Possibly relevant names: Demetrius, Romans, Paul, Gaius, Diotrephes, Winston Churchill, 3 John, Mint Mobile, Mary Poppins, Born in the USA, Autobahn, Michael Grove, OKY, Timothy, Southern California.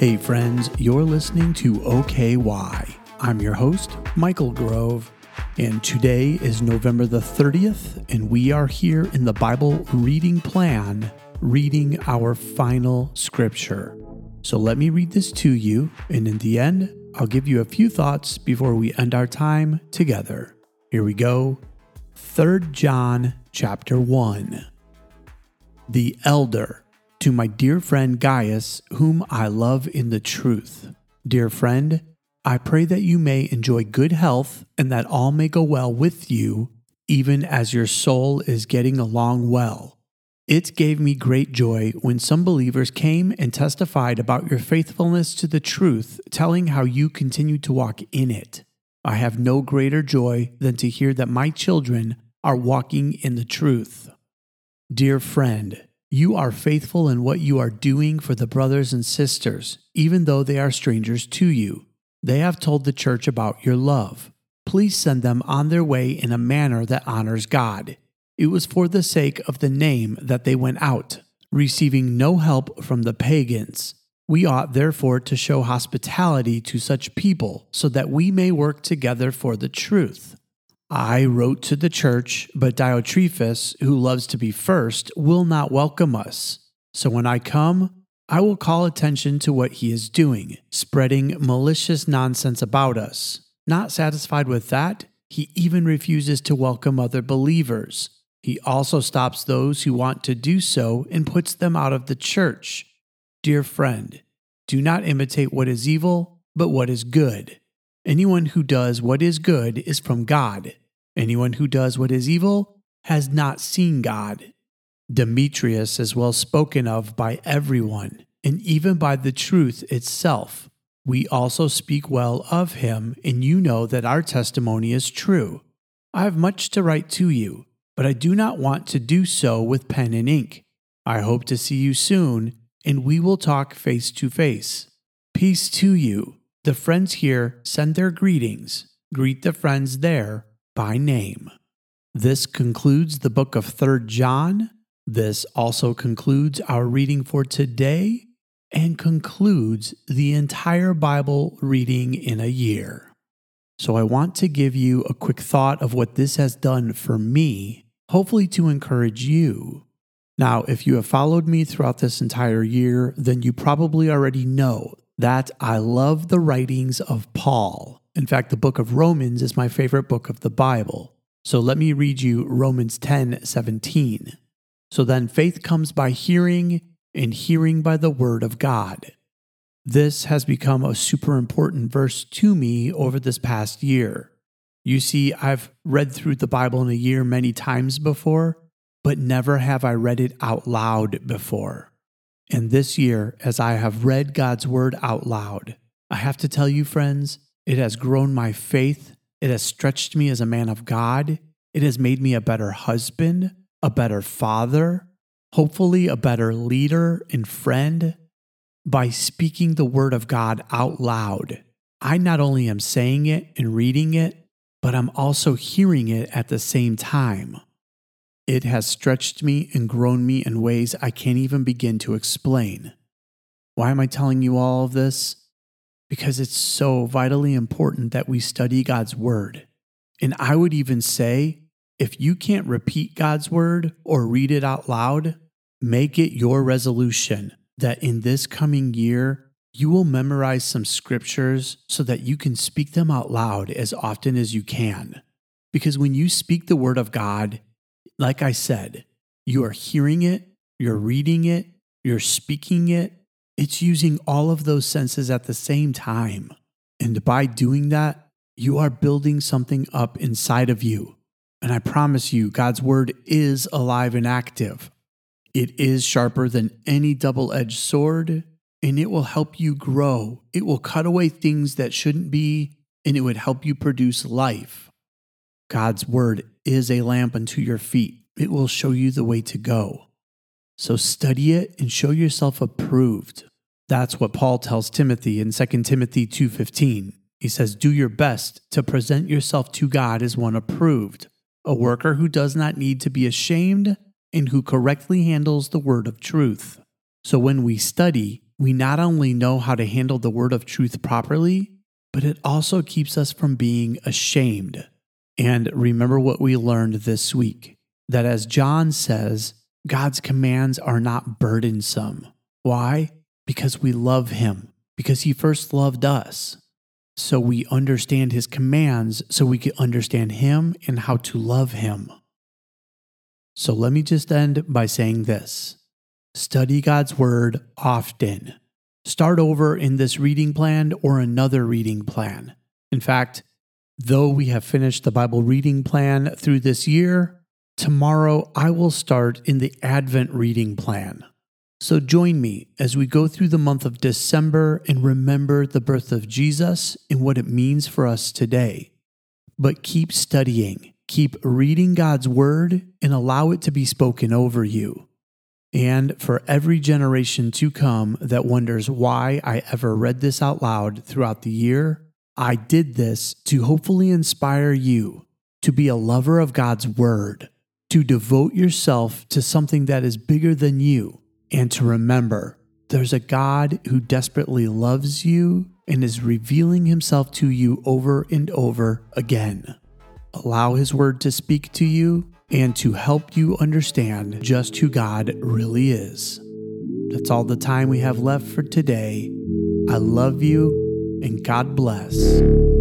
Hey friends, you're listening to OKY. I'm your host, Michael Grove, and today is November the 30th, and we are here in the Bible reading plan, reading our final scripture. So let me read this to you, and in the end, I'll give you a few thoughts before we end our time together. Here we go. 3 John chapter 1. The elder, to my dear friend Gaius, whom I love in the truth. Dear friend, I pray that you may enjoy good health and that all may go well with you, even as your soul is getting along well. It gave me great joy when some believers came and testified about your faithfulness to the truth, telling how you continue to walk in it. I have no greater joy than to hear that my children are walking in the truth. Dear friend, you are faithful in what you are doing for the brothers and sisters, even though they are strangers to you. They have told the church about your love. Please send them on their way in a manner that honors God. It was for the sake of the name that they went out, receiving no help from the pagans. We ought therefore to show hospitality to such people, so that we may work together for the truth. I wrote to the church, but Diotrephes, who loves to be first, will not welcome us. So when I come, I will call attention to what he is doing, spreading malicious nonsense about us. Not satisfied with that, he even refuses to welcome other believers. He also stops those who want to do so and puts them out of the church. Dear friend, do not imitate what is evil, but what is good. Anyone who does what is good is from God. Anyone who does what is evil has not seen God. Demetrius is well spoken of by everyone, and even by the truth itself. We also speak well of him, and you know that our testimony is true. I have much to write to you, but I do not want to do so with pen and ink. I hope to see you soon, and we will talk face to face. Peace to you. The friends here send their greetings. Greet the friends there by name. This concludes the book of 3 John. This also concludes our reading for today and concludes the entire Bible reading in a year. So I want to give you a quick thought of what this has done for me, hopefully to encourage you. Now, if you have followed me throughout this entire year, then you probably already know that I love the writings of Paul. In fact, the book of Romans is my favorite book of the Bible. So let me read you Romans 10:17. So then faith comes by hearing, and hearing by the word of God. This has become a super important verse to me over this past year. You see, I've read through the Bible in a year many times before, but never have I read it out loud before. And this year, as I have read God's Word out loud, I have to tell you, friends, it has grown my faith, it has stretched me as a man of God, it has made me a better husband, a better father, hopefully a better leader and friend. By speaking the Word of God out loud, I not only am saying it and reading it, but I'm also hearing it at the same time. It has stretched me and grown me in ways I can't even begin to explain. Why am I telling you all of this? Because it's so vitally important that we study God's Word. And I would even say, if you can't repeat God's Word or read it out loud, make it your resolution that in this coming year, you will memorize some scriptures so that you can speak them out loud as often as you can. Because when you speak the Word of God, like I said, you are hearing it, you're reading it, you're speaking it. It's using all of those senses at the same time. And by doing that, you are building something up inside of you. And I promise you, God's Word is alive and active. It is sharper than any double-edged sword, and it will help you grow. It will cut away things that shouldn't be, and it would help you produce life. God's Word is a lamp unto your feet. It will show you the way to go. So study it and show yourself approved. That's what Paul tells Timothy in 2 Timothy 2:15. He says, do your best to present yourself to God as one approved, a worker who does not need to be ashamed and who correctly handles the word of truth. So when we study, we not only know how to handle the word of truth properly, but it also keeps us from being ashamed. And remember what we learned this week, that as John says, God's commands are not burdensome. Why? Because we love him, because he first loved us. So we understand his commands so we can understand him and how to love him. So let me just end by saying this. Study God's word often. Start over in this reading plan or another reading plan. In fact, though we have finished the Bible reading plan through this year, tomorrow I will start in the Advent reading plan. So join me as we go through the month of December and remember the birth of Jesus and what it means for us today. But keep studying, keep reading God's word, and allow it to be spoken over you. And for every generation to come that wonders why I ever read this out loud throughout the year, I did this to hopefully inspire you to be a lover of God's word, to devote yourself to something that is bigger than you, and to remember there's a God who desperately loves you and is revealing himself to you over and over again. Allow his word to speak to you and to help you understand just who God really is. That's all the time we have left for today. I love you, and God bless.